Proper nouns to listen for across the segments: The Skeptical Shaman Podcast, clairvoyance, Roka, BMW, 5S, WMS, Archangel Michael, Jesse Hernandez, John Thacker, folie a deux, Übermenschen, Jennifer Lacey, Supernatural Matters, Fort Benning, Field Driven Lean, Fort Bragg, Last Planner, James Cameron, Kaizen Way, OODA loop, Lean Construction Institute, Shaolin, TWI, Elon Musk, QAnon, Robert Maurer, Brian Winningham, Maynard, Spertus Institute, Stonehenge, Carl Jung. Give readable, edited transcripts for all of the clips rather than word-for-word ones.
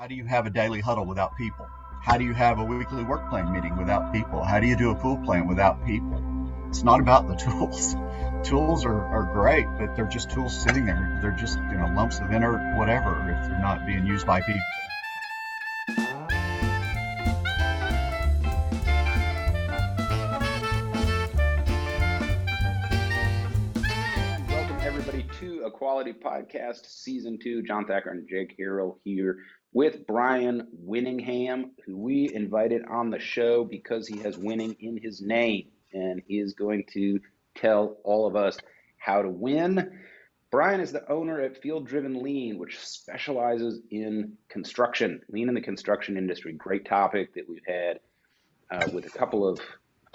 How do you have a daily huddle without people? How do you have a weekly work plan meeting without people? How do you do a pool plan without people? It's not about the tools. Tools are great, but they're just tools sitting there. They're just, you know, lumps of inert whatever if they're not being used by people. Quality Podcast Season 2. John Thacker and Jake Harrell here with Brian Winningham, who we invited on the show because he has winning in his name, and he is going to tell all of us how to win. Brian is the owner at Field Driven Lean, which specializes in construction, lean in the construction industry. Great topic that we've had with a couple of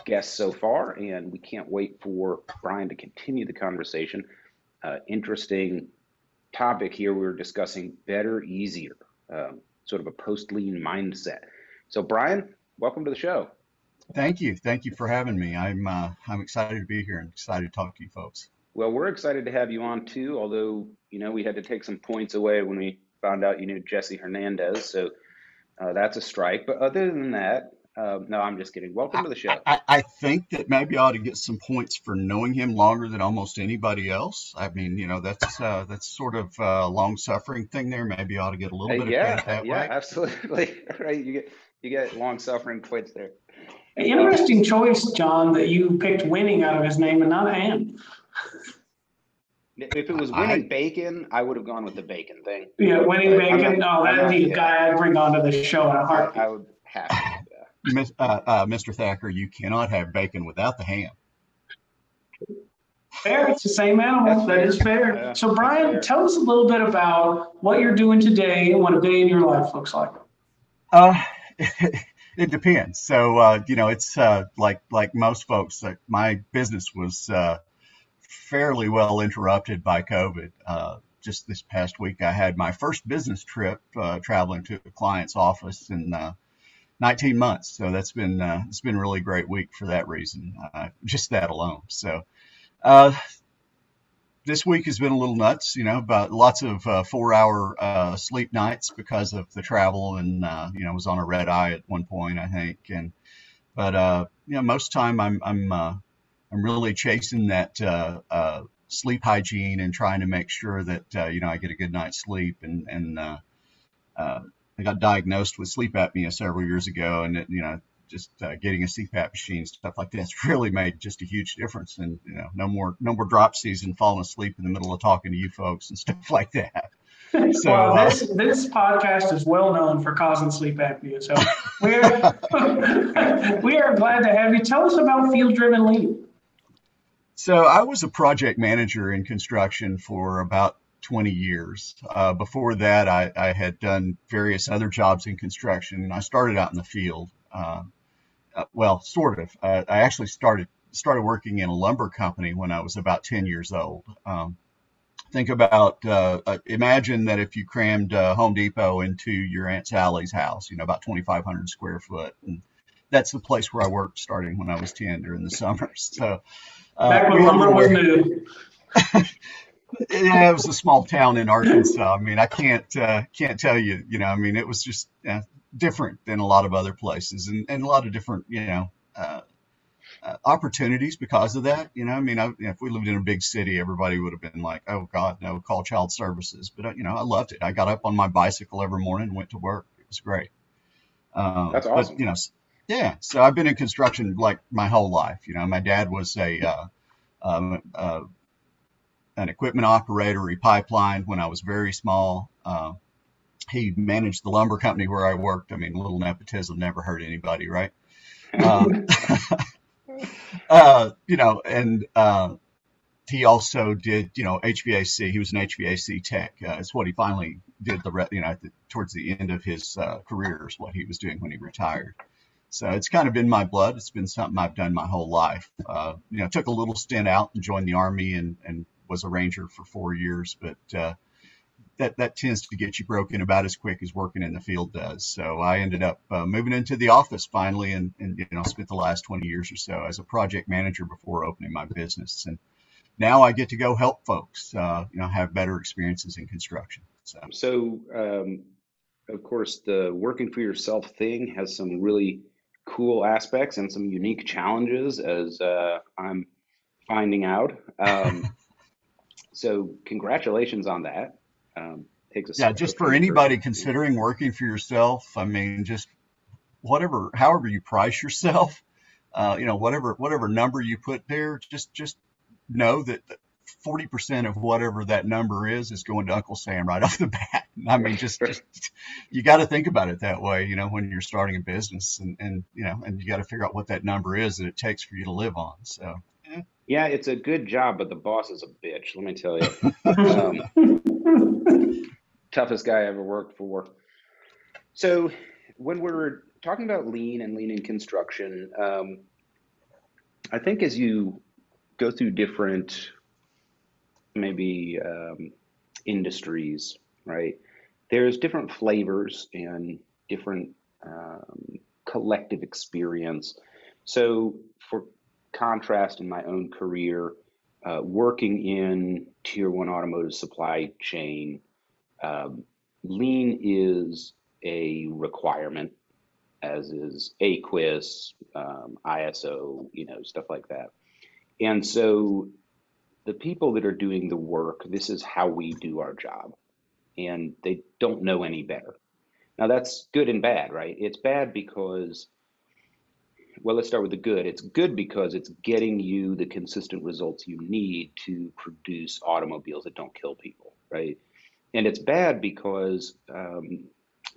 guests so far, and we can't wait for Brian to continue the conversation. Interesting topic here. We were discussing better, easier, sort of a post-lean mindset. So Brian, welcome to the show. Thank you. Thank you for having me. I'm excited to be here and excited to talk to you folks. Well, we're excited to have you on too, although, you know, we had to take some points away when we found out you knew Jesse Hernandez. So that's a strike. But other than that, no, I'm just kidding. Welcome to the show. I think that maybe I ought to get some points for knowing him longer than almost anybody else. I mean, you know, that's sort of a long-suffering thing there. Maybe I ought to get a little bit of credit that way. Yeah, absolutely. Right, you get long-suffering points there. An interesting choice, John, that you picked winning out of his name and not ham. If it was winning bacon, I would have gone with the bacon thing. Yeah, winning bacon. No, that'd be a guy I'd bring onto the show in a heartbeat. I would have to. Mr. Thacker, you cannot have bacon without the ham. Fair, it's the same animal. That is fair. Yeah, so, Brian, tell us a little bit about what you're doing today and what a day in your life looks like. It depends. So, you know, it's like most folks, my business was fairly well interrupted by COVID. Just this past week, I had my first business trip traveling to a client's office in 19 months. So that's been, it's been a really great week for that reason, just that alone. So this week has been a little nuts, you know, but lots of 4-hour sleep nights because of the travel and, you know, was on a red eye at one point, I think. And, but, you know, most time I'm really chasing that sleep hygiene and trying to make sure that, you know, I get a good night's sleep and I got diagnosed with sleep apnea several years ago, and it, you know, just getting a CPAP machine, stuff like that's really made just a huge difference. And you know, no more drop season, falling asleep in the middle of talking to you folks and stuff like that. So well, this podcast is well known for causing sleep apnea, so we're we are glad to have you. Tell us about Field Driven Lean. So I was a project manager in construction for about 20 years. Before that, I had done various other jobs in construction, and I started out in the field. Well, sort of. I actually started working in a lumber company when I was about 10 years old. Think about, imagine that if you crammed Home Depot into your Aunt Sally's house, you know, about 2,500 square foot. And that's the place where I worked starting when I was 10 during the summers. So, back when lumber was new. Yeah, it was a small town in Arkansas. I mean, I can't tell you, you know, I mean, it was just different than a lot of other places and a lot of different, you know, opportunities because of that. You know, I mean, you know, if we lived in a big city, everybody would have been like, oh, God, no, call child services. But, you know, I loved it. I got up on my bicycle every morning and went to work. It was great. That's awesome. But, you know, yeah. So I've been in construction like my whole life. You know, my dad was an equipment operator. He pipelined when I was very small. He managed the lumber company where I worked. I mean, a little nepotism never hurt anybody, right? You know, and he also did, you know, HVAC. He was an HVAC tech. It's what he finally did, you know, towards the end of his career is what he was doing when he retired. So it's kind of in my blood. It's been something I've done my whole life. You know, took a little stint out and joined the Army and was a ranger for 4 years, but that tends to get you broken about as quick as working in the field does. So I ended up moving into the office finally, and you know, spent the last 20 years or so as a project manager before opening my business. And now I get to go help folks, you know, have better experiences in construction. So Of course, the working for yourself thing has some really cool aspects and some unique challenges, as I'm finding out. So congratulations on that. Yeah, just for anybody considering working for yourself, I mean, just whatever, however you price yourself, you know, whatever number you put there, just know that 40% of whatever that number is going to Uncle Sam right off the bat. I mean, just you got to think about it that way, you know, when you're starting a business, and you know, and you got to figure out what that number is that it takes for you to live on. So yeah, it's a good job, but the boss is a bitch, let me tell you. Toughest guy I ever worked for. So when we're talking about lean and lean in construction, I think as you go through different maybe industries, right, there's different flavors and different collective experience. So for contrast, in my own career, working in tier one automotive supply chain, lean is a requirement, as is AQIS, ISO, you know, stuff like that. And so the people that are doing the work, this is how we do our job, and they don't know any better. Now that's good and bad, right? It's bad because, well, let's start with the good. It's good because it's getting you the consistent results you need to produce automobiles that don't kill people, right? And it's bad because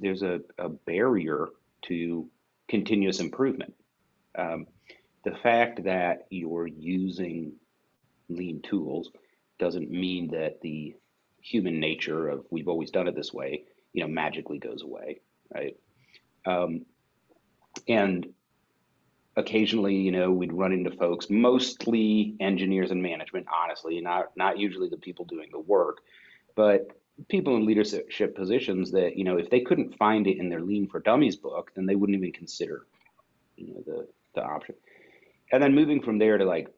there's a barrier to continuous improvement. The fact that you're using lean tools doesn't mean that the human nature of we've always done it this way, you know, magically goes away, right? And occasionally, you know, we'd run into folks, mostly engineers and management, honestly, not usually the people doing the work, but people in leadership positions that, you know, if they couldn't find it in their Lean for Dummies book, then they wouldn't even consider, you know, the option. And then moving from there to like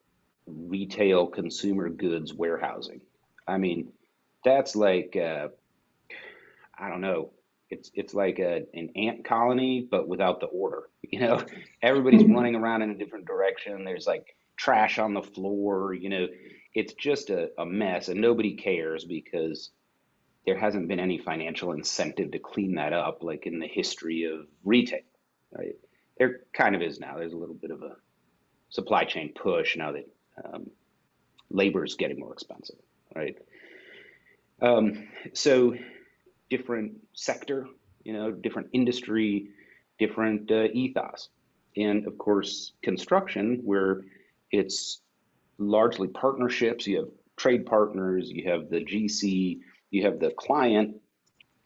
retail consumer goods warehousing. I mean, that's like, I don't know, it's like an ant colony, but without the order, you know, everybody's running around in a different direction. There's like trash on the floor, you know, it's just a mess, and nobody cares because there hasn't been any financial incentive to clean that up, like in the history of retail, right? There kind of is now. There's a little bit of a supply chain push now that labor is getting more expensive, right? So different sector, you know, different industry, different ethos. And of course, construction, where it's largely partnerships. You have trade partners, you have the GC, you have the client,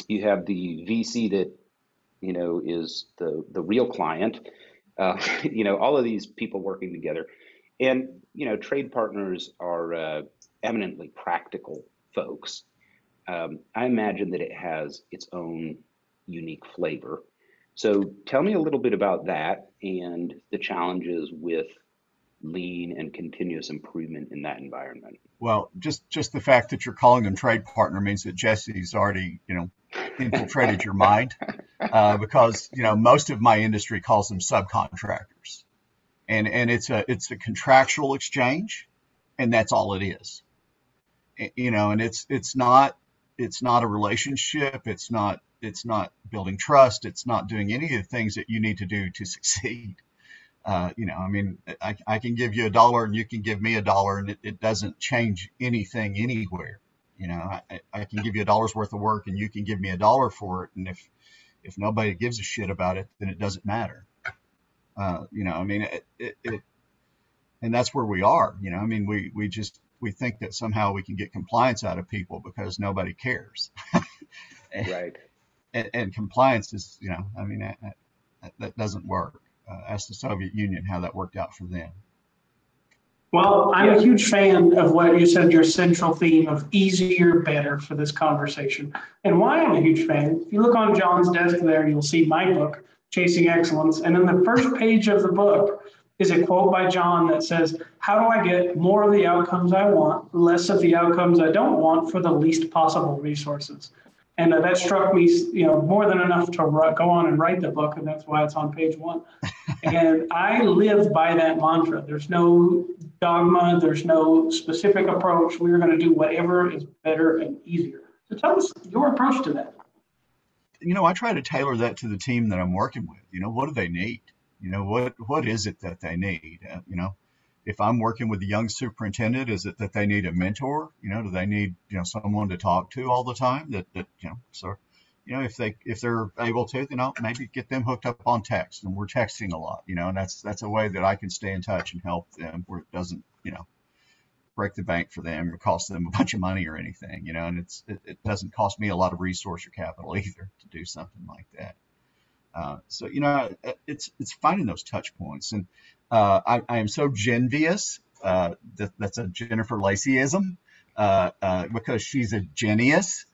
you have the VC that, you know, is the real client, you know, all of these people working together. And, you know, trade partners are eminently practical folks. I imagine that it has its own unique flavor. So tell me a little bit about that and the challenges with lean and continuous improvement in that environment. Well, just the fact that you're calling them trade partner means that Jesse's already, you know, infiltrated your mind, because, you know, most of my industry calls them subcontractors, and it's a contractual exchange, and that's all it is, you know, and it's not a relationship. It's not building trust. It's not doing any of the things that you need to do to succeed. You know, I mean, I can give you $1 and you can give me $1, and it doesn't change anything anywhere. You know, I can give you $1's worth of work and you can give me $1 for it. And if nobody gives a shit about it, then it doesn't matter. You know, I mean, and that's where we are. You know, I mean, we think that somehow we can get compliance out of people because nobody cares. Right. And compliance is, you know, I mean, that doesn't work. Ask the Soviet Union how that worked out for them. Well, I'm a huge fan of what you said, your central theme of easier, better for this conversation. And why I'm a huge fan, if you look on John's desk there, you'll see my book, Chasing Excellence. And in the first page of the book is a quote by John that says, how do I get more of the outcomes I want, less of the outcomes I don't want for the least possible resources? And that struck me, you know, more than enough to go on and write the book, and that's why it's on page one. And I live by that mantra. There's no dogma. There's no specific approach. We're going to do whatever is better and easier. So tell us your approach to that. You know, I try to tailor that to the team that I'm working with. You know, what do they need? You know, what is it that they need? You know, if I'm working with a young superintendent, is it that they need a mentor? You know, do they need, you know, someone to talk to all the time that you know, so, you know, if they're able to, you know, maybe get them hooked up on text, and we're texting a lot, you know, and that's a way that I can stay in touch and help them where it doesn't, you know, break the bank for them or cost them a bunch of money or anything, you know, and it doesn't cost me a lot of resource or capital either to do something like that. So, you know, it's finding those touch points. And I am so genvious. That's a Jennifer Laceyism, because she's a genius,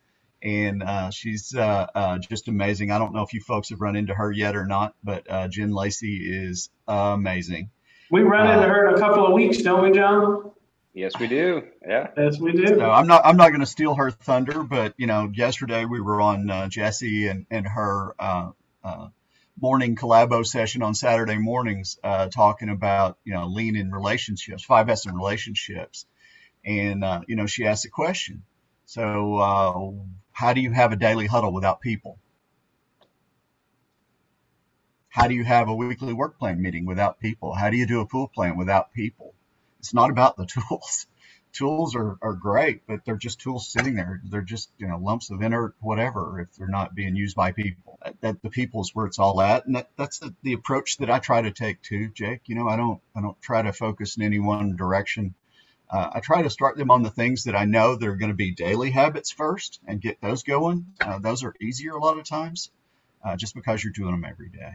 and she's just amazing. I don't know if you folks have run into her yet or not, but Jen Lacey is amazing. We run into her in a couple of weeks, don't we, John? Yes, we do. Yeah. Yes, we do. So I'm not going to steal her thunder, but, you know, yesterday we were on Jesse and her morning collabo session on Saturday mornings, talking about, you know, lean in relationships, 5S in relationships. And, you know, she asked a question. So how do you have a daily huddle without people? How do you have a weekly work plan meeting without people? How do you do a pool plan without people? It's not about the tools. Tools are great, but they're just tools sitting there. They're just, you know, lumps of inert whatever if they're not being used by people. That the people is where it's all at, and that's the approach that I try to take too, Jake. You know, I don't try to focus in any one direction. I try to start them on the things that I know that are going to be daily habits first and get those going. Those are easier a lot of times, just because you're doing them every day.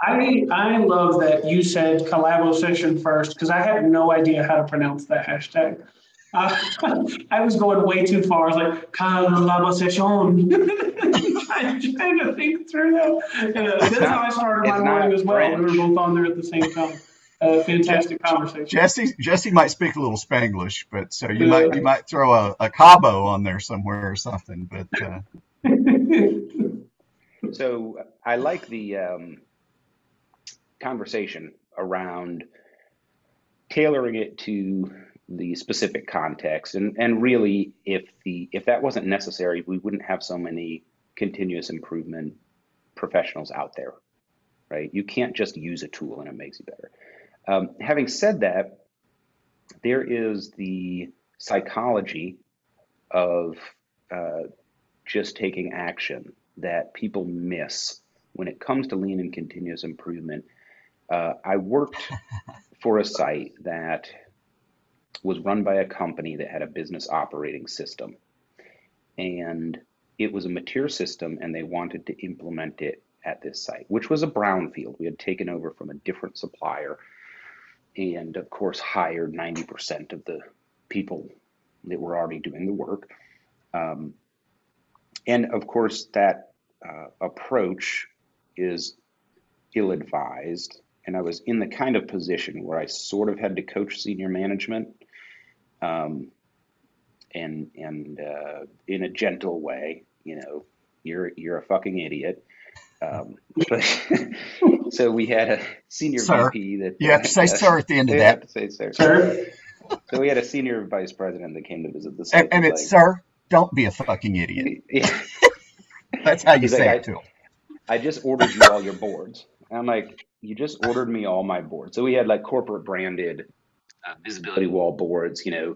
I love that you said collabo session first, because I had no idea how to pronounce that hashtag. I was going way too far. I was like, collabo session. I'm trying to think through that. That's how I started my morning as well. French. We were both on there at the same time. Fantastic conversation. Jesse might speak a little Spanglish, but so you might throw a Cabo on there somewhere or something. But so I like the conversation around tailoring it to the specific context, and really, if that wasn't necessary, we wouldn't have so many continuous improvement professionals out there, right? You can't just use a tool and it makes you better. Having said that, there is the psychology of just taking action that people miss when it comes to lean and continuous improvement. I worked for a site that was run by a company that had a business operating system, and it was a mature system, and they wanted to implement it at this site, which was a brownfield. We had taken over from a different supplier and, of course, hired 90% of the people that were already doing the work. And, of course, that approach is ill-advised. And I was in the kind of position where I sort of had to coach senior management, and in a gentle way, you know, you're a fucking idiot. But so we had a senior VP that you have to say sir at the end of that. So we had a senior vice president that came to visit the site, and it's like, sir, don't be a fucking idiot. Yeah. That's how you say it to him. I just ordered you all your boards. And I'm like, you just ordered me all my boards. So we had like corporate branded visibility wall boards, you know,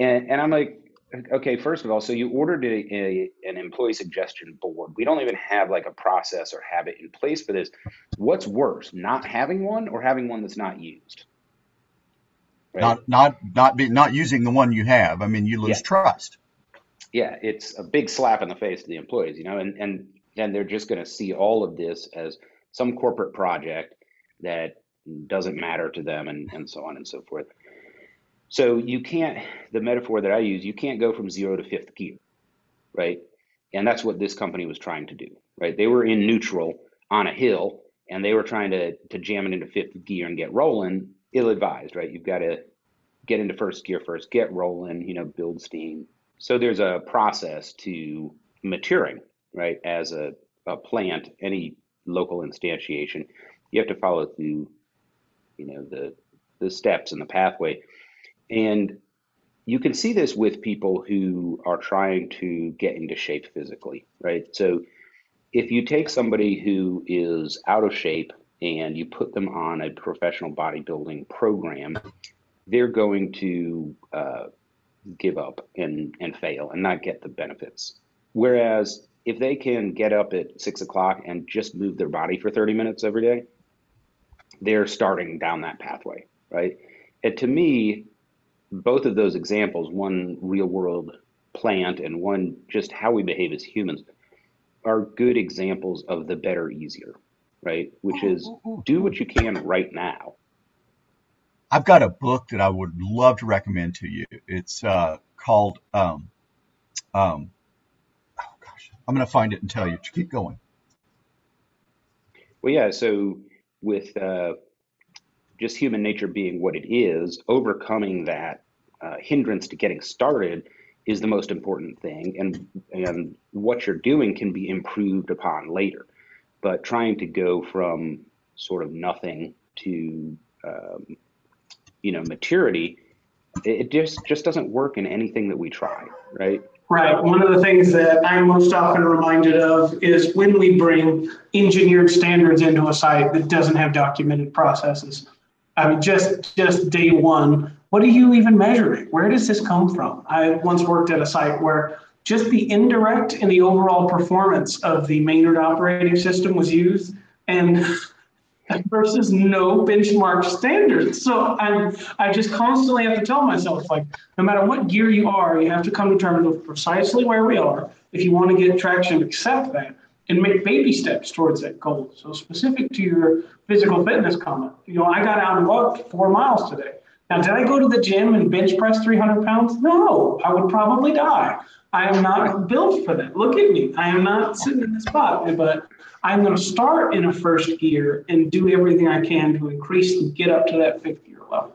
and I'm like, okay, first of all, so you ordered an employee suggestion board. We don't even have like a process or habit in place for this. What's worse, not having one or having one that's not used? Right? Not using the one you have. I mean, you lose trust. Yeah, it's a big slap in the face to the employees, you know, and they're just going to see all of this as some corporate project that doesn't matter to them, and so on and so forth. So you can't, the metaphor that I use, you can't go from zero to fifth gear, right? And that's what this company was trying to do, right? They were in neutral on a hill, and they were trying to jam it into fifth gear and get rolling. Ill-advised, right? You've got to get into first gear first, get rolling, you know, build steam. So there's a process to maturing, right, as a plant, any local instantiation, you have to follow through, you know, the steps and the pathway. And you can see this with people who are trying to get into shape physically, right? So if you take somebody who is out of shape and you put them on a professional bodybuilding program, they're going to give up and fail and not get the benefits. Whereas if they can get up at 6 o'clock and just move their body for 30 minutes every day, they're starting down that pathway, right? And to me, both of those examples, one real world plant and one just how we behave as humans, are good examples of the better, easier, right? Which is do what you can right now. I've got a book that I would love to recommend to you. It's called, oh gosh, I'm going to find it and tell you. Keep going. Well, yeah, so with just human nature being what it is, overcoming that hindrance to getting started is the most important thing. And what you're doing can be improved upon later. But trying to go from sort of nothing to, you know, maturity, it just doesn't work in anything that we try, right? Right. One of the things that I'm most often reminded of is when we bring engineered standards into a site that doesn't have documented processes. I mean, just day one, what are you even measuring? Where does this come from? I once worked at a site where just the indirect and the overall performance of the Maynard operating system was used, and versus no benchmark standards. So I just constantly have to tell myself, like, no matter what gear you are, you have to come to terms with precisely where we are. If you want to get traction, accept that and make baby steps towards that goal. So specific to your physical fitness comment, you know, I got out and walked 4 miles today. Now, did I go to the gym and bench press 300 pounds? No, I would probably die. I am not built for that. Look at me. I am not sitting in this spot, but I'm going to start in a first gear and do everything I can to increase and get up to that fifth gear level.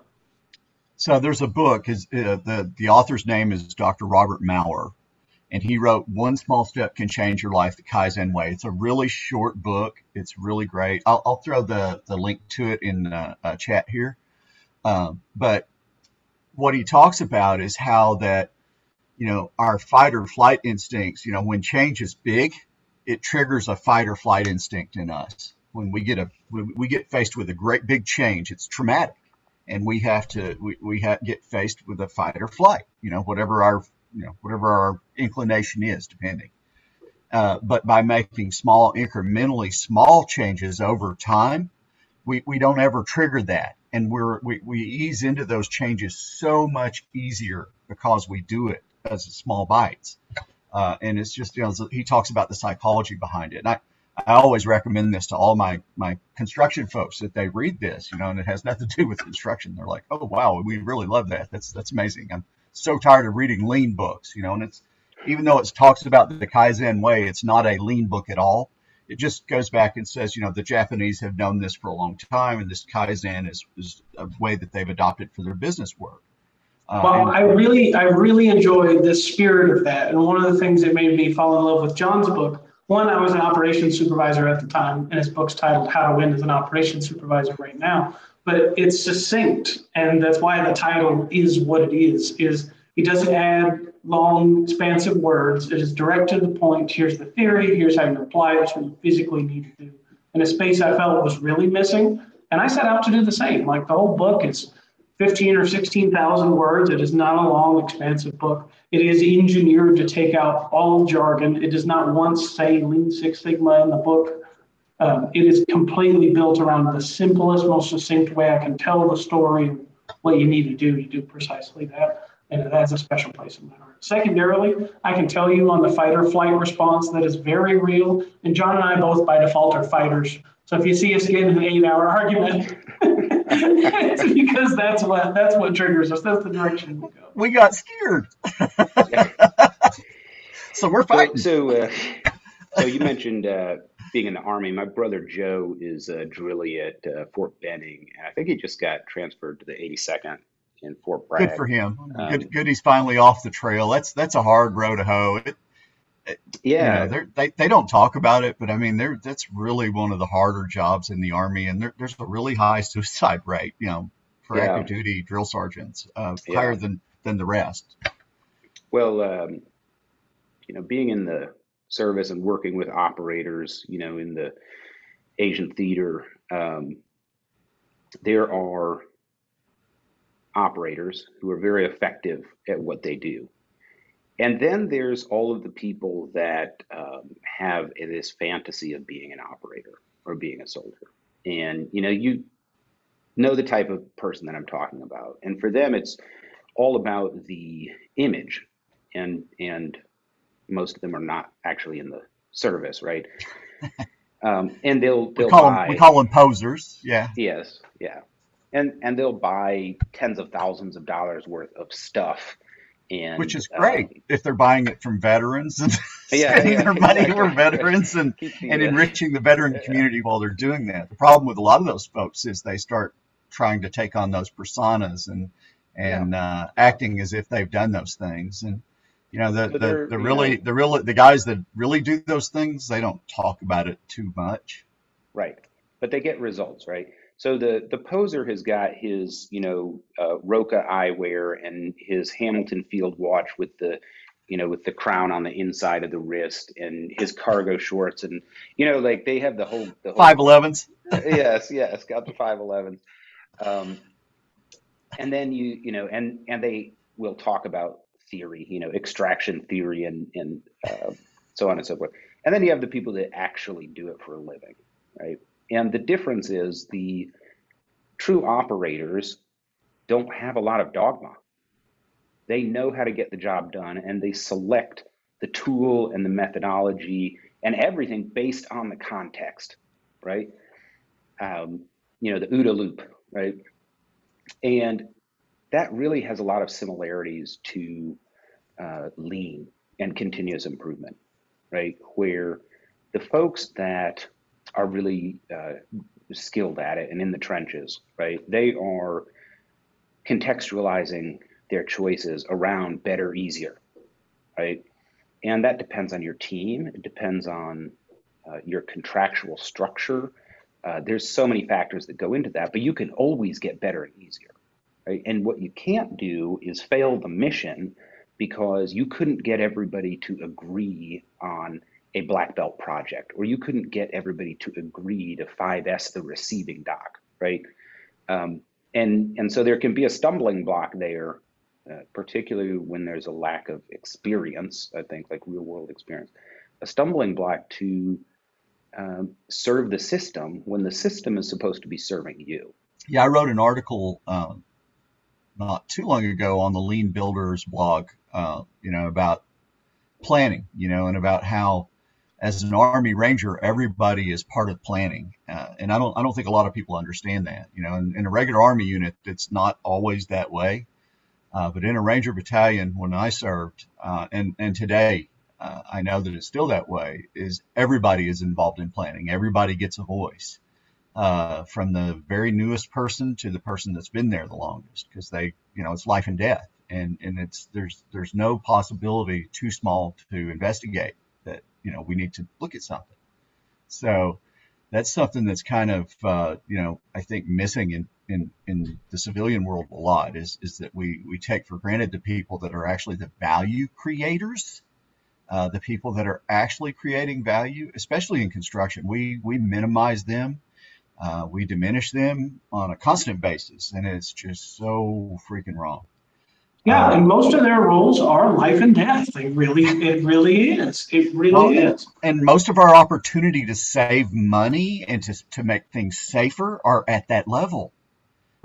So there's a book. The author's name is Dr. Robert Maurer, and he wrote One Small Step Can Change Your Life, the Kaizen Way. It's a really short book. It's really great. I'll throw the link to it in a chat here. But what he talks about is how that, you know, our fight or flight instincts, you know, when change is big, it triggers a fight or flight instinct in us. When we get faced with a great big change, it's traumatic, and we get faced with a fight or flight, you know, whatever our inclination is, depending. But by making incrementally small changes over time, we don't ever trigger that. And we ease into those changes so much easier because we do it as small bites. And it's just, you know, he talks about the psychology behind it. And I always recommend this to all my construction folks, that they read this, you know, and it has nothing to do with construction. They're like, oh, wow, we really love that. That's amazing. I'm so tired of reading lean books, you know, and it's, even though it talks about the Kaizen way, it's not a lean book at all. It just goes back and says, you know, the Japanese have known this for a long time, and this Kaizen is a way that they've adopted for their business work. Well, I really enjoyed the spirit of that. And one of the things that made me fall in love with John's book, one, I was an operations supervisor at the time, and his book's titled How to Win as an Operations Supervisor Right Now. But it's succinct, and that's why the title is what it is he doesn't add long, expansive words. It is direct to the point. Here's the theory. Here's how you apply it. It's what you physically need to do. And a space I felt was really missing. And I set out to do the same. Like, the whole book is 15 or 16,000 words. It is not a long, expansive book. It is engineered to take out all jargon. It does not once say Lean Six Sigma in the book. It is completely built around the simplest, most succinct way I can tell the story. What you need to do, you do precisely that. And that's a special place in my heart. Secondarily, I can tell you on the fight or flight response that is very real. And John and I both by default are fighters. So if you see us get in an 8-hour argument, it's because that's what triggers us. That's the direction we go. We got scared. So we're fighting. So you mentioned being in the Army. My brother Joe is a drillie at Fort Benning. And I think he just got transferred to the 82nd. In Fort Bragg. Good for him. Good he's finally off the trail. That's a hard row to hoe. It, Yeah, you know, they don't talk about it, but I mean, that's really one of the harder jobs in the Army, and there's a really high suicide rate, you know, for active duty drill sergeants, higher than the rest. Well, you know, being in the service and working with operators, you know, in the Asian theater, there are operators who are very effective at what they do. And then there's all of the people that have this fantasy of being an operator or being a soldier. And, you know the type of person that I'm talking about. And for them, it's all about the image. And most of them are not actually in the service, right? And they'll buy, we call them posers. Yeah. Yes. Yeah. And they'll buy tens of thousands of dollars worth of stuff. And, which is great if they're buying it from veterans and spending their money for veterans and enriching the veteran community while they're doing that. The problem with a lot of those folks is they start trying to take on those personas and acting as if they've done those things. And you know, the guys that really do those things, they don't talk about it too much. Right, but they get results, right? So the poser has got his, Roka eyewear and his Hamilton field watch with the, with the crown on the inside of the wrist and his cargo shorts. And, like they have the whole 511s. Yes. Got the 511s. And then and they will talk about theory, extraction theory and so on and so forth. And then you have the people that actually do it for a living, right? And the difference is the true operators don't have a lot of dogma. They know how to get the job done, and they select the tool and the methodology and everything based on the context, right? The OODA loop, right? And that really has a lot of similarities to lean and continuous improvement, right? Where the folks that are really skilled at it and in the trenches, right? They are contextualizing their choices around better, easier, right? And that depends on your team. It depends on your contractual structure. There's so many factors that go into that, but you can always get better and easier, right? And what you can't do is fail the mission because you couldn't get everybody to agree on a black belt project, or you couldn't get everybody to agree to 5S the receiving doc, right? And so there can be a stumbling block there, particularly when there's a lack of experience, I think, like real world experience, a stumbling block to serve the system when the system is supposed to be serving you. Yeah, I wrote an article not too long ago on the Lean Builders blog, about planning, and about how, as an Army Ranger, everybody is part of planning, and I don't think a lot of people understand that. In a regular Army unit, it's not always that way, but in a Ranger battalion, when I served, and today, I know that it's still that way. Is everybody is involved in planning? Everybody gets a voice, from the very newest person to the person that's been there the longest, because they, it's life and death, and it's there's no possibility too small to investigate. We need to look at something. So that's something that's kind of, I think missing in the civilian world a lot is that we take for granted the people that are actually the value creators, the people that are actually creating value, especially in construction. We minimize them. We diminish them on a constant basis. And it's just so freaking wrong. Yeah, and most of their roles are life and death. It really is. And most of our opportunity to save money and to make things safer are at that level.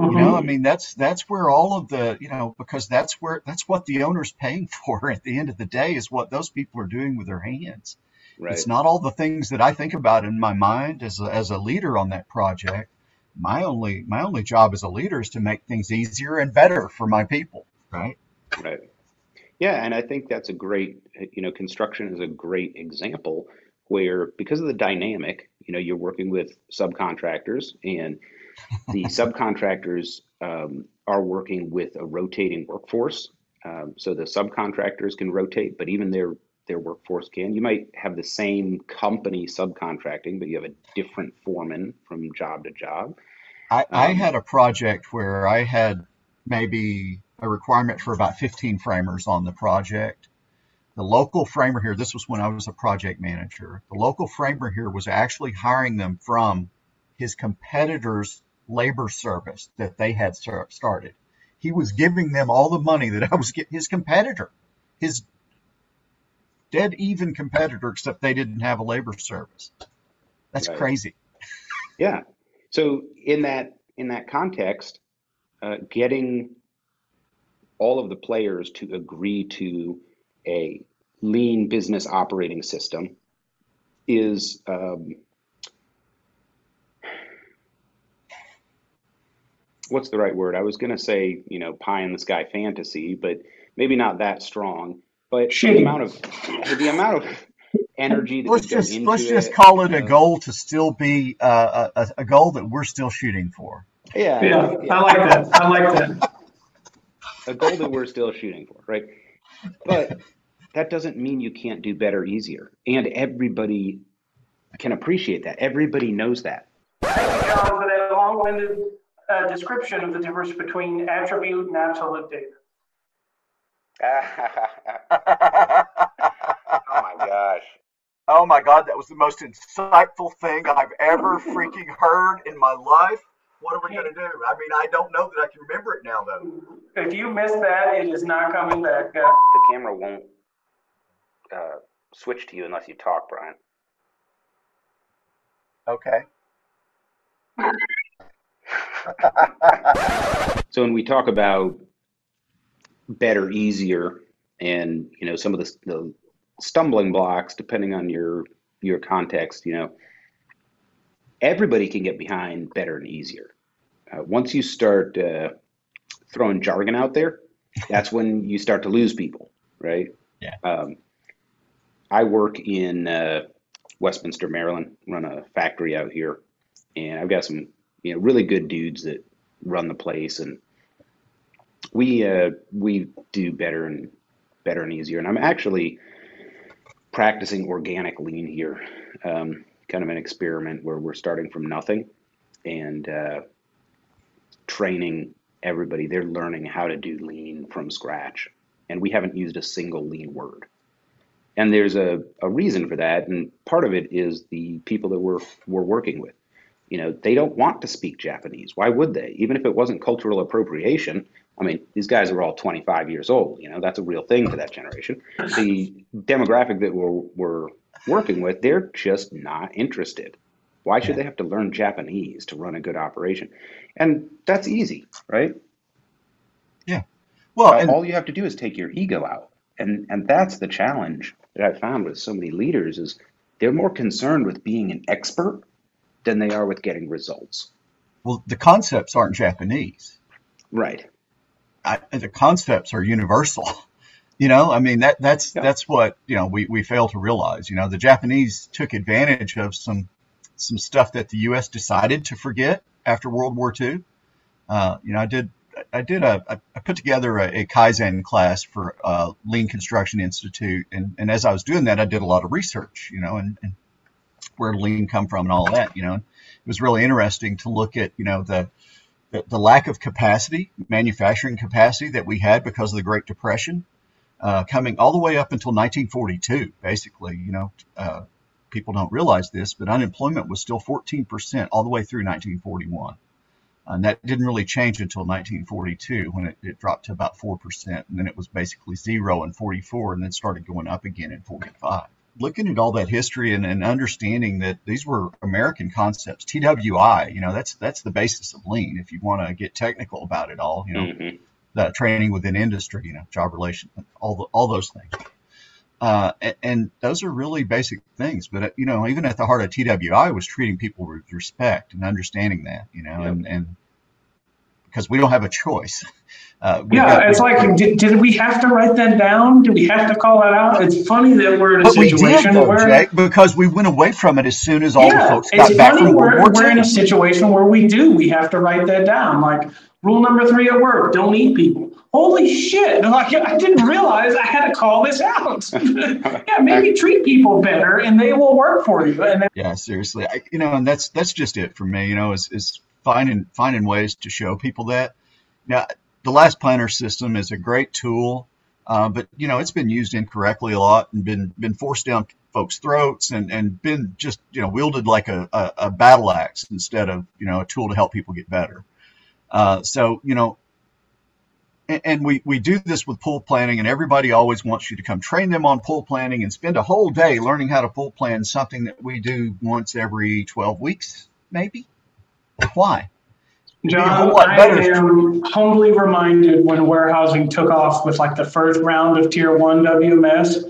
Mm-hmm. That's where all of the, because that's what the owner's paying for at the end of the day is what those people are doing with their hands. Right. It's not all the things that I think about in my mind as a leader on that project. My only job as a leader is to make things easier and better for my people. Right. Yeah. And I think that's a great, construction is a great example where, because of the dynamic, you're working with subcontractors, and the subcontractors are working with a rotating workforce. So the subcontractors can rotate, but even their their workforce can. You might have the same company subcontracting, but you have a different foreman from job to job. I had a project where I had maybe a requirement for about 15 framers on the project. The local framer here, this was when I was a project manager, the local framer here was actually hiring them from his competitor's labor service that they had started. He was giving them all the money that I was getting, his competitor, his dead even competitor, except they didn't have a labor service. That's right. Crazy. Yeah. So in that context, getting all of the players to agree to a lean business operating system is what's the right word? I was going to say, you know, pie in the sky fantasy, but maybe not that strong. But the amount of energy that let's just call it a goal to still be a goal that we're still shooting for. Yeah. I like that. A goal that we're still shooting for, right? But that doesn't mean you can't do better, easier, and everybody can appreciate that. Everybody knows that. Thank you, John, for that long-winded description of the difference between attribute and absolute data. Oh my God, that was the most insightful thing I've ever freaking heard in my life. What are we going to do? I mean, I don't know that I can remember it now, though. If you miss that, it is not coming back. The camera won't switch to you unless you talk, Brian. Okay. So when we talk about better, easier, and, you know, some of the stumbling blocks, depending on your context, you know, everybody can get behind better and easier. Once you start throwing jargon out there, that's when you start to lose people, right? Yeah. I work in Westminster, Maryland, run a factory out here, and I've got some, you know, really good dudes that run the place, and we do better and easier. And I'm actually practicing organic lean here. Kind of an experiment where we're starting from nothing and training everybody. They're learning how to do lean from scratch, and we haven't used a single lean word. And there's a reason for that, and part of it is the people that we're working with. You know, they don't want to speak Japanese. Why would they? Even if it wasn't cultural appropriation, I mean, these guys are all 25 years old. You know, that's a real thing for that generation. The demographic that we're working with, they're just not interested. Why should they have to learn Japanese to run a good operation? And that's easy, right? Yeah. Well, all you have to do is take your ego out. And that's the challenge that I've found with so many leaders is they're more concerned with being an expert than they are with getting results. Well, the concepts aren't Japanese. Right. The concepts are universal. You know, I mean, that's what, you know, we fail to realize. You know, the Japanese took advantage of some stuff that the U.S. decided to forget after World War II. You know, I put together a Kaizen class for Lean Construction Institute. And as I was doing that, I did a lot of research, you know, and where lean come from and all that, you know. It was really interesting to look at, you know, the lack of capacity, manufacturing capacity that we had because of the Great Depression. Coming all the way up until 1942, basically, you know, people don't realize this, but unemployment was still 14% all the way through 1941. And that didn't really change until 1942 when it dropped to about 4%. And then it was basically zero in 44 and then started going up again in 45. Looking at all that history and understanding that these were American concepts, TWI, you know, that's the basis of lean. If you want to get technical about it all, you know. Mm-hmm. The training within industry, you know, job relation, all those things. And those are really basic things. But, you know, even at the heart of TWI was treating people with respect and understanding that, you know, yep. and because we don't have a choice. Did we have to write that down? Did we have to call that out? It's funny that we're in a situation where... Jake, because we went away from it as soon as all the folks got back from World War II. We're in a situation where we have to write that down. Like, rule number 3 at work, don't eat people. holy shit, and like, I didn't realize I had to call this out. Yeah, maybe treat people better and they will work for you. And yeah, seriously, and that's just it for me, is finding ways to show people that. Now, the Last Planner system is a great tool, but it's been used incorrectly a lot and been forced down folks' throats and been just wielded like a battle axe instead of a tool to help people get better. And we do this with pull planning, and everybody always wants you to come train them on pull planning and spend a whole day learning how to pull plan something that we do once every 12 weeks, maybe. Why? John, I am humbly reminded when warehousing took off with like the first round of Tier 1 WMS,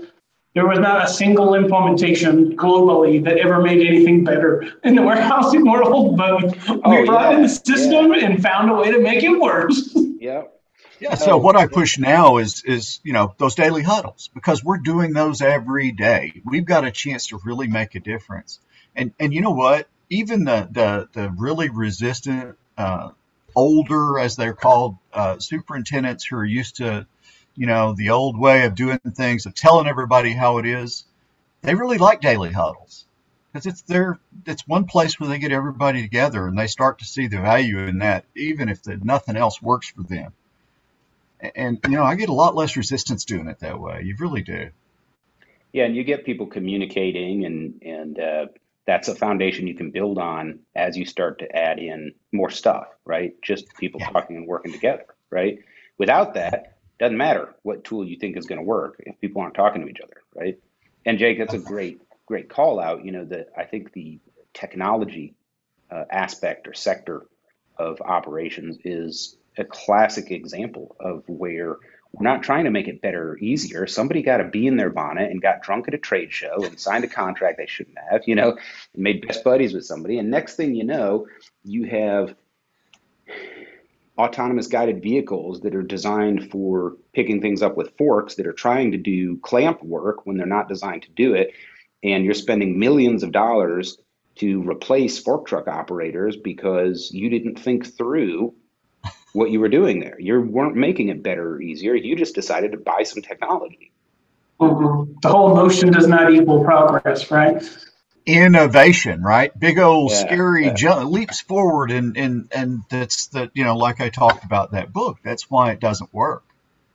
there was not a single implementation globally that ever made anything better in the warehousing world, but we brought in the system and found a way to make it worse. Yeah. Yeah, so what I push now is those daily huddles, because we're doing those every day. We've got a chance to really make a difference. And you know what? Even the really resistant, older, as they're called, superintendents who are used to, the old way of doing things, of telling everybody how it is, they really like daily huddles. Because it's one place where they get everybody together and they start to see the value in that, even if nothing else works for them. And, I get a lot less resistance doing it that way. You really do. Yeah, and you get people communicating, and that's a foundation you can build on as you start to add in more stuff, right? Just people talking and working together, right? Without that, doesn't matter what tool you think is going to work if people aren't talking to each other, right? And Jake, that's a great call out. I think the technology aspect or sector of operations is a classic example of where we're not trying to make it better or easier. Somebody got a bee in their bonnet and got drunk at a trade show and signed a contract they shouldn't have, and made best buddies with somebody. And next thing you know, you have autonomous guided vehicles that are designed for picking things up with forks that are trying to do clamp work when they're not designed to do it. And you're spending millions of dollars to replace fork truck operators because you didn't think through what you were doing there. You weren't making it better or easier. You just decided to buy some technology. Mm-hmm. The whole notion does not equal progress, right? Innovation, right? Big old scary leaps forward, and that's the like I talked about that book. That's why it doesn't work.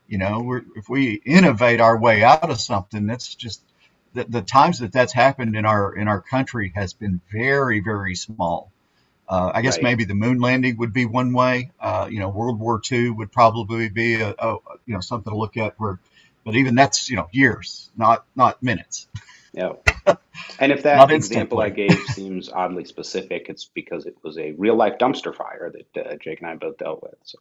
If we innovate our way out of something, that's just the times that's happened in our country has been very, very small. I guess maybe the moon landing would be one way. World War II would probably be a something to look at. But even that's years, not minutes. Yeah. And if that example I gave seems oddly specific, it's because it was a real life dumpster fire that Jake and I both dealt with. So.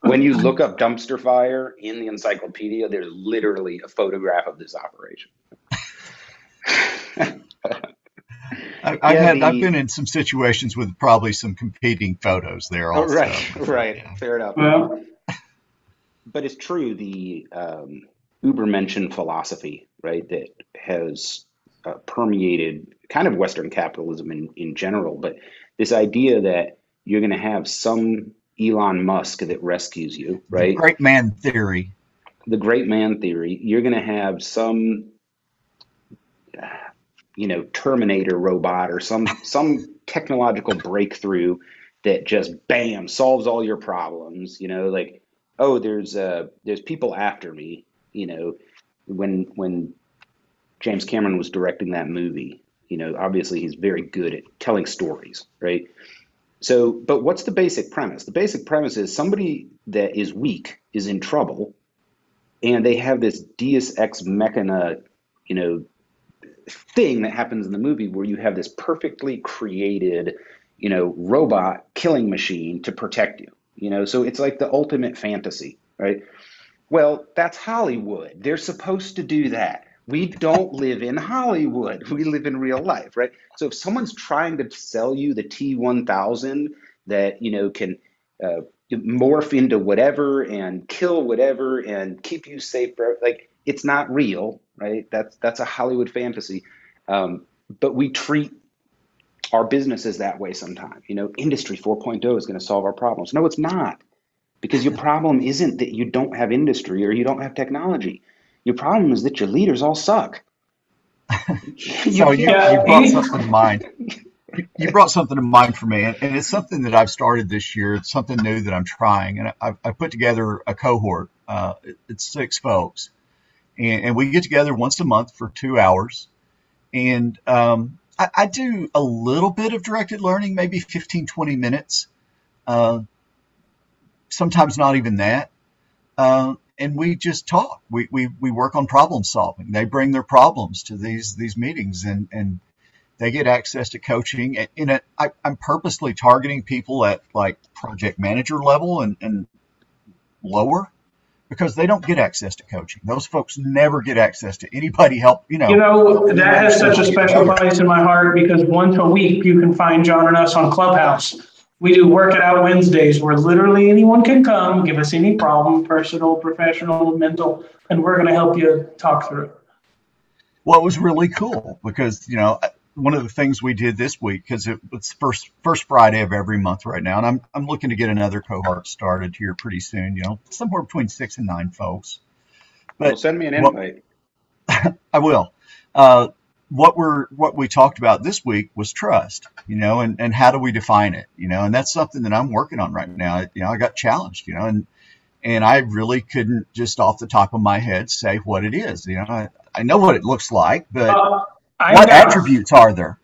When you look up dumpster fire in the encyclopedia, there's literally a photograph of this operation. I've been in some situations with probably some competing photos there also. Right. Fair enough. Well. But it's true, the Übermenschen philosophy, right, that has permeated kind of Western capitalism in general, but this idea that you're going to have some Elon Musk that rescues you, right? The great man theory. You're going to have some... Terminator robot or some technological breakthrough that just bam solves all your problems. There's people after me. When James Cameron was directing that movie, obviously he's very good at telling stories, right? So, but what's the basic premise? The basic premise is somebody that is weak is in trouble, and they have this Deus Ex Machina, thing that happens in the movie where you have this perfectly created, robot killing machine to protect you, so it's like the ultimate fantasy, right? Well, that's Hollywood. They're supposed to do that. We don't live in Hollywood. We live in real life, right? So if someone's trying to sell you the T-1000 that, can morph into whatever and kill whatever and keep you safe forever, like, it's not real, right? That's a Hollywood fantasy. But we treat Our business is that way sometimes. You know, industry 4.0 is going to solve our problems. No, it's not, because your problem isn't that you don't have industry or you don't have technology. Your problem is that your leaders all suck. You brought something to mind. You brought something to mind for me, and it's something that I've started this year. It's something new that I'm trying, and I put together a cohort. It's 6 folks, and we get together once a month for 2 hours, and I do a little bit of directed learning, maybe 15, 20 minutes, sometimes not even that. And we just talk. We work on problem solving. They bring their problems to these meetings, and they get access to coaching. And I'm purposely targeting people at like project manager level and lower, because they don't get access to coaching. Those folks never get access to anybody help. You know that has such a special place in my heart, because once a week you can find John and us on Clubhouse. We do Work It Out Wednesdays, where literally anyone can come, give us any problem, personal, professional, mental, and we're going to help you talk through it. Well, it was really cool, because, you know, one of the things we did this week, because it's first Friday of every month right now, and I'm looking to get another cohort started here pretty soon, you know, somewhere between 6 and 9 folks. But well, send me an invite. I will. What we talked about this week was trust, you know, and how do we define it, you know, and that's something that I'm working on right now. You know, I got challenged, you know, and I really couldn't just off the top of my head say what it is. You know, I know what it looks like, but what attributes are there?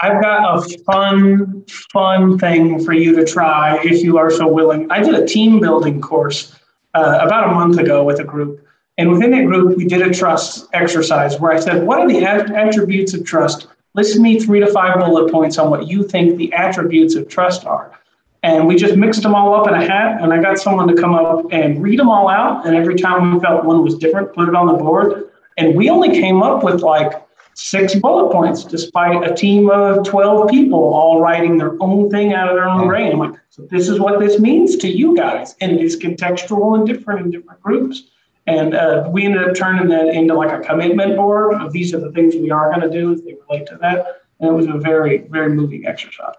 I've got a fun thing for you to try if you are so willing. I did a team building course about a month ago with a group. And within that group, we did a trust exercise where I said, what are the attributes of trust? List to me 3 to 5 bullet points on what you think the attributes of trust are. And we just mixed them all up in a hat, and I got someone to come up and read them all out. And every time we felt one was different, put it on the board. And we only came up with like 6 bullet points, despite a team of 12 people all writing their own thing out of their own brain. I'm like, so this is what this means to you guys. And it is contextual and different in different groups. And we ended up turning that into like a commitment board of these are the things we are going to do if they relate to that. And it was a very, very moving exercise.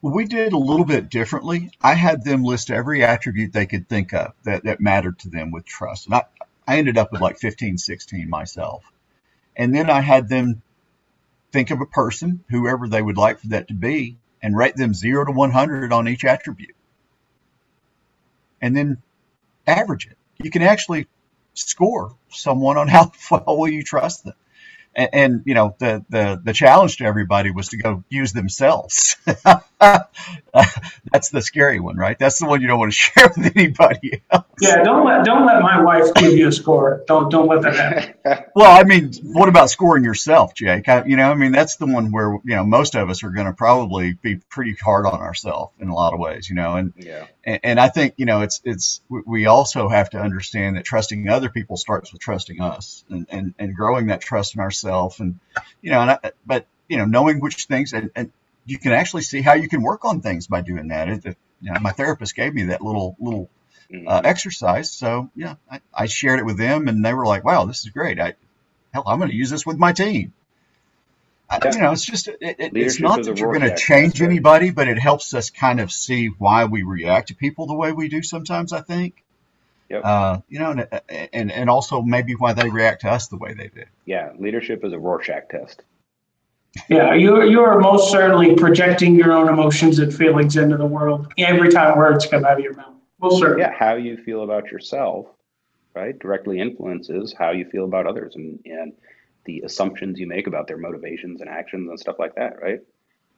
Well, we did a little bit differently. I had them list every attribute they could think of that mattered to them with trust. And I ended up with like 15, 16 myself. And then I had them think of a person, whoever they would like for that to be, and rate them 0 to 100 on each attribute. And then average it. You can actually score someone on how well you trust them, and you know the challenge to everybody was to go use themselves. That's the scary one, right? That's the one you don't want to share with anybody else. Yeah, don't let my wife give you a score. Don't let that happen. Well, I mean, what about scoring yourself, Jake? That's the one where you know most of us are going to probably be pretty hard on ourselves in a lot of ways, you know. And yeah, and I think you know it's we also have to understand that trusting other people starts with trusting us, and growing that trust in ourselves, and you know, but you know, knowing which things and you can actually see how you can work on things by doing that. You know, my therapist gave me that little exercise. So yeah, I shared it with them, and they were like, "Wow, this is great! I'm going to use this with my team." You know, it's just it's not that you're going to change anybody, but it helps us kind of see why we react to people the way we do sometimes, I think. Yep. You know, and also maybe why they react to us the way they do. Yeah, leadership is a Rorschach test. Yeah, you are most certainly projecting your own emotions and feelings into the world every time words come out of your mouth. Most certainly. Yeah, how you feel about yourself, right, directly influences how you feel about others and the assumptions you make about their motivations and actions and stuff like that, right?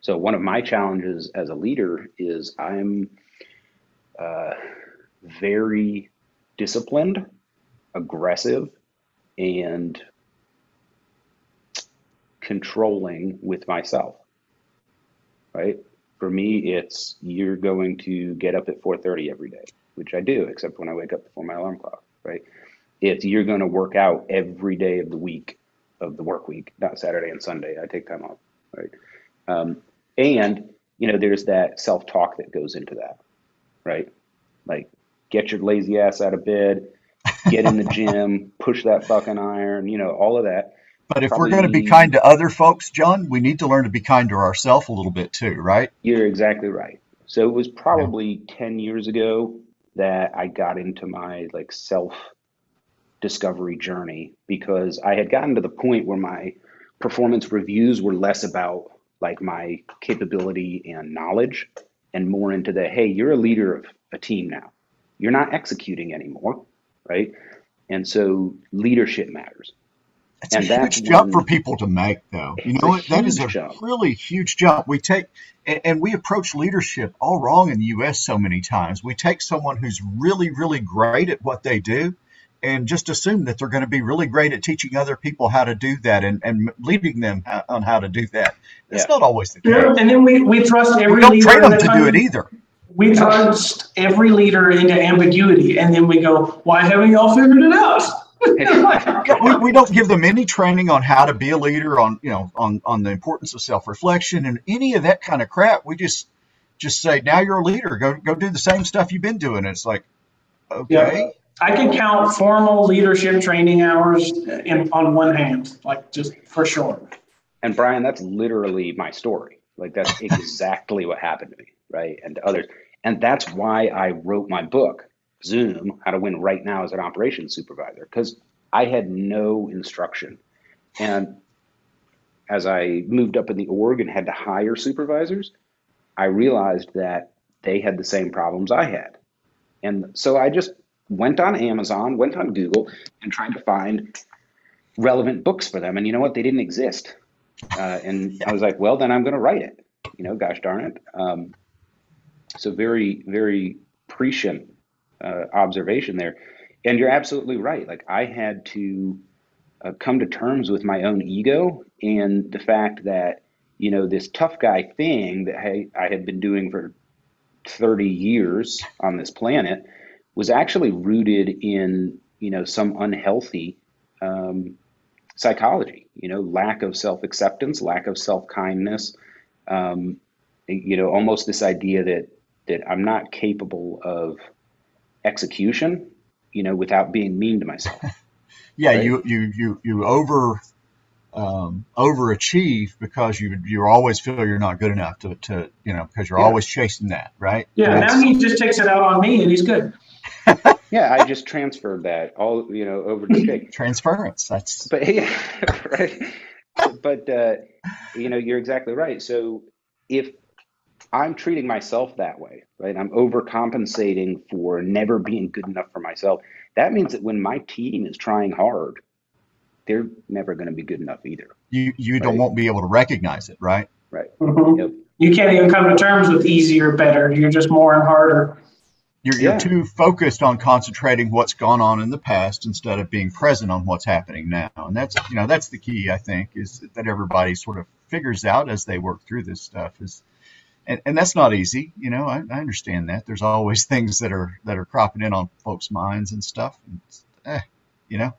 So one of my challenges as a leader is I'm very disciplined, aggressive, and controlling with myself, right? For me, it's you're going to get up at 4:30 every day, which I do, except when I wake up before my alarm clock, right? It's you're going to work out every day of the week, of the work week, not Saturday and Sunday. I take time off, right? And, you know, there's that self-talk that goes into that, right? Like, get your lazy ass out of bed, get in the gym, push that fucking iron, you know, all of that. But if we're going to be kind to other folks, John, we need to learn to be kind to ourselves a little bit too, right? You're exactly right. So it was probably 10 years ago that I got into my like self-discovery journey, because I had gotten to the point where my performance reviews were less about like my capability and knowledge and more into the, hey, you're a leader of a team now. You're not executing anymore, right? And so leadership matters. It's a huge jump for people to make, though. You know what? That is a really huge jump. We take, and we approach leadership all wrong in the U.S. so many times. We take someone who's really, really great at what they do and just assume that they're going to be really great at teaching other people how to do that and leading them on how to do that. It's not always the case. And then we trust every leader. We don't train them to do it either. We trust every leader into ambiguity, and then we go, why haven't y'all figured it out? We don't give them any training on how to be a leader, on on the importance of self-reflection and any of that kind of crap. We just say, now you're a leader, go do the same stuff you've been doing. And it's like, okay. Yeah. I can count formal leadership training hours on one hand, like just for sure. And Brian, that's literally my story. Like that's exactly what happened to me, right? And to others. And that's why I wrote my book, Zoom, How to Win Right Now as an Operations Supervisor, because I had no instruction. And as I moved up in the org and had to hire supervisors, I realized that they had the same problems I had. And so I just went on Amazon, went on Google, and tried to find relevant books for them. And you know what? They didn't exist. And I was like, well, then I'm going to write it. You know, gosh darn it. So very, very prescient observation there. And you're absolutely right. Like I had to come to terms with my own ego and the fact that, you know, this tough guy thing that I had been doing for 30 years on this planet was actually rooted in, you know, some unhealthy psychology, you know, lack of self-acceptance, lack of self-kindness, you know, almost this idea that I'm not capable of execution, you know, without being mean to myself. Yeah, right? you overachieve because you always feel you're not good enough to you know, because you're always chasing that, right? Yeah, now he just takes it out on me and he's good. Yeah, I just transferred that all, you know, over to Jake. Transference. That's but yeah, right. But you know, you're exactly right. So if I'm treating myself that way, right? I'm overcompensating for never being good enough for myself. That means that when my team is trying hard, they're never going to be good enough either. You don't won't be able to recognize it, right? Right. Mm-hmm. Yep. You can't even come to terms with easier, better. You're just more and harder. You're too focused on concentrating what's gone on in the past instead of being present on what's happening now. And that's, you know, that's the key, I think, is that everybody sort of figures out as they work through this stuff is. And that's not easy, you know. I understand that. There's always things that are cropping in on folks' minds and stuff. And, you know,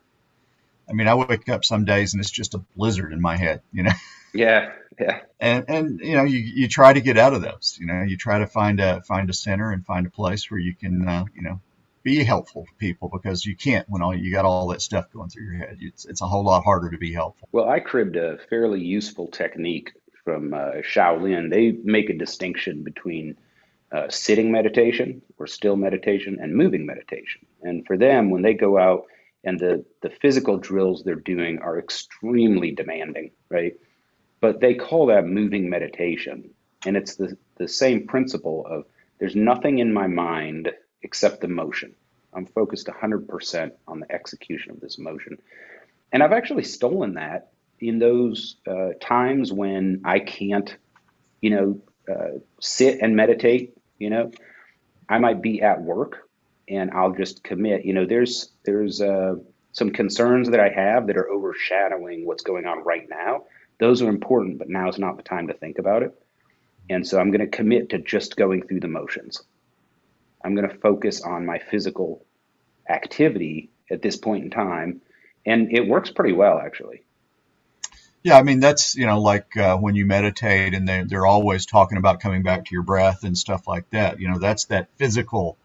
I mean, I wake up some days and it's just a blizzard in my head, you know. Yeah, yeah. And you know, you try to get out of those. You know, you try to find a center and find a place where you can, you know, be helpful to people, because you can't when all you got all that stuff going through your head. It's a whole lot harder to be helpful. Well, I cribbed a fairly useful technique from Shaolin. They make a distinction between sitting meditation or still meditation and moving meditation. And for them, when they go out and the physical drills they're doing are extremely demanding, right? But they call that moving meditation. And it's the same principle of there's nothing in my mind except the motion. I'm focused 100% on the execution of this motion. And I've actually stolen that in those times when I can't, you know, sit and meditate. You know, I might be at work and I'll just commit, you know, there's some concerns that I have that are overshadowing what's going on right now. Those are important, but now is not the time to think about it. And so I'm going to commit to just going through the motions. I'm going to focus on my physical activity at this point in time. And it works pretty well, actually. Yeah, I mean, that's, you know, like when you meditate and they're always talking about coming back to your breath and stuff like that. You know, that's that physical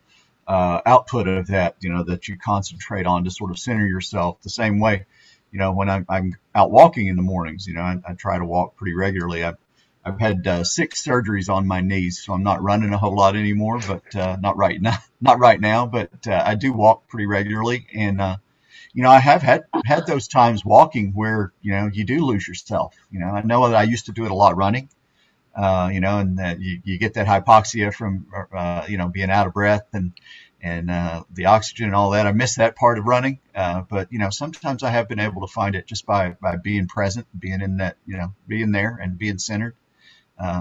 output of that, you know, that you concentrate on to sort of center yourself the same way. you know, when I'm out walking in the mornings, you know, I try to walk pretty regularly. I've had 6 surgeries on my knees, so I'm not running a whole lot anymore, but not right now, but I do walk pretty regularly. And, you know, I have had those times walking where, you know, you do lose yourself. You know, I know that I used to do it a lot running, you know, and that you get that hypoxia from, you know, being out of breath and the oxygen and all that. I miss that part of running. But, you know, sometimes I have been able to find it just by being present, being in that, you know, being there and being centered. When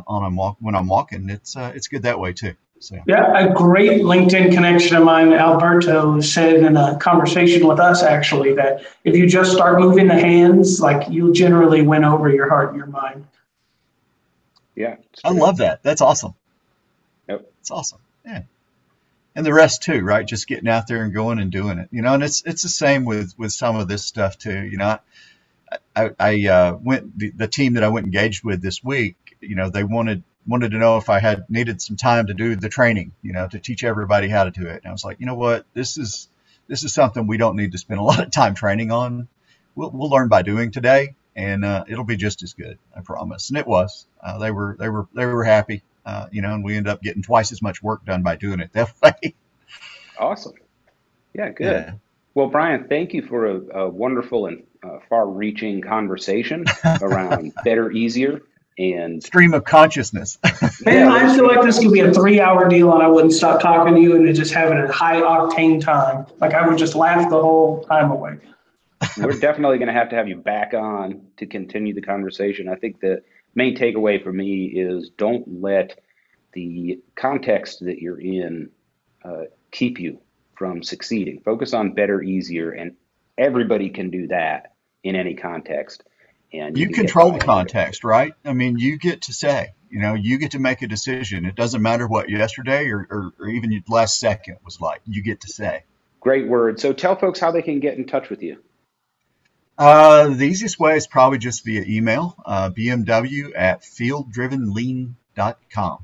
I'm walking, it's good that way too. So. Yeah, a great LinkedIn connection of mine, Alberto, said in a conversation with us actually that if you just start moving the hands, like you'll generally win over your heart and your mind. Yeah, I love that. That's awesome. Yep, it's awesome. Yeah, and the rest too, right? Just getting out there and going and doing it, you know. And it's the same with some of this stuff too, you know. I went the team that I went engaged with this week. You know, they wanted to know if I needed some time to do the training, you know, to teach everybody how to do it. And I was like, you know what, this is something we don't need to spend a lot of time training on. We'll learn by doing today, and it'll be just as good, I promise. And it was. They were happy, you know, and we ended up getting twice as much work done by doing it that way. Awesome. Yeah, good. Yeah. Well, Brian, thank you for a wonderful and far-reaching conversation around better, easier, and stream of consciousness. Man, I feel like this could be a 3-hour deal, and I wouldn't stop talking to you, and just having a high octane time. Like I would just laugh the whole time away. We're definitely going to have you back on to continue the conversation. I think the main takeaway for me is don't let the context that you're in keep you from succeeding. Focus on better, easier, and everybody can do that in any context. And you control the context, right? I mean, you get to say, you know, you get to make a decision. It doesn't matter what yesterday or even your last second was like. You get to say. Great word. So tell folks how they can get in touch with you. The easiest way is probably just via email, bmw@fielddrivenlean.com.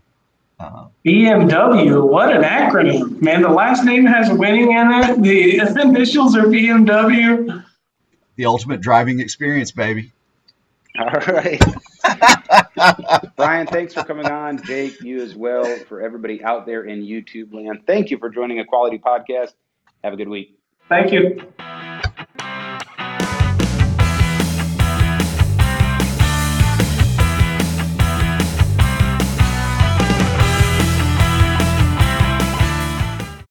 BMW, what an acronym. Man, the last name has winning in it. The initials are BMW. The ultimate driving experience, baby. All right. Brian, thanks for coming on. Jake, you as well. For everybody out there in YouTube land, thank you for joining A Quality Podcast. Have a good week. Thank you.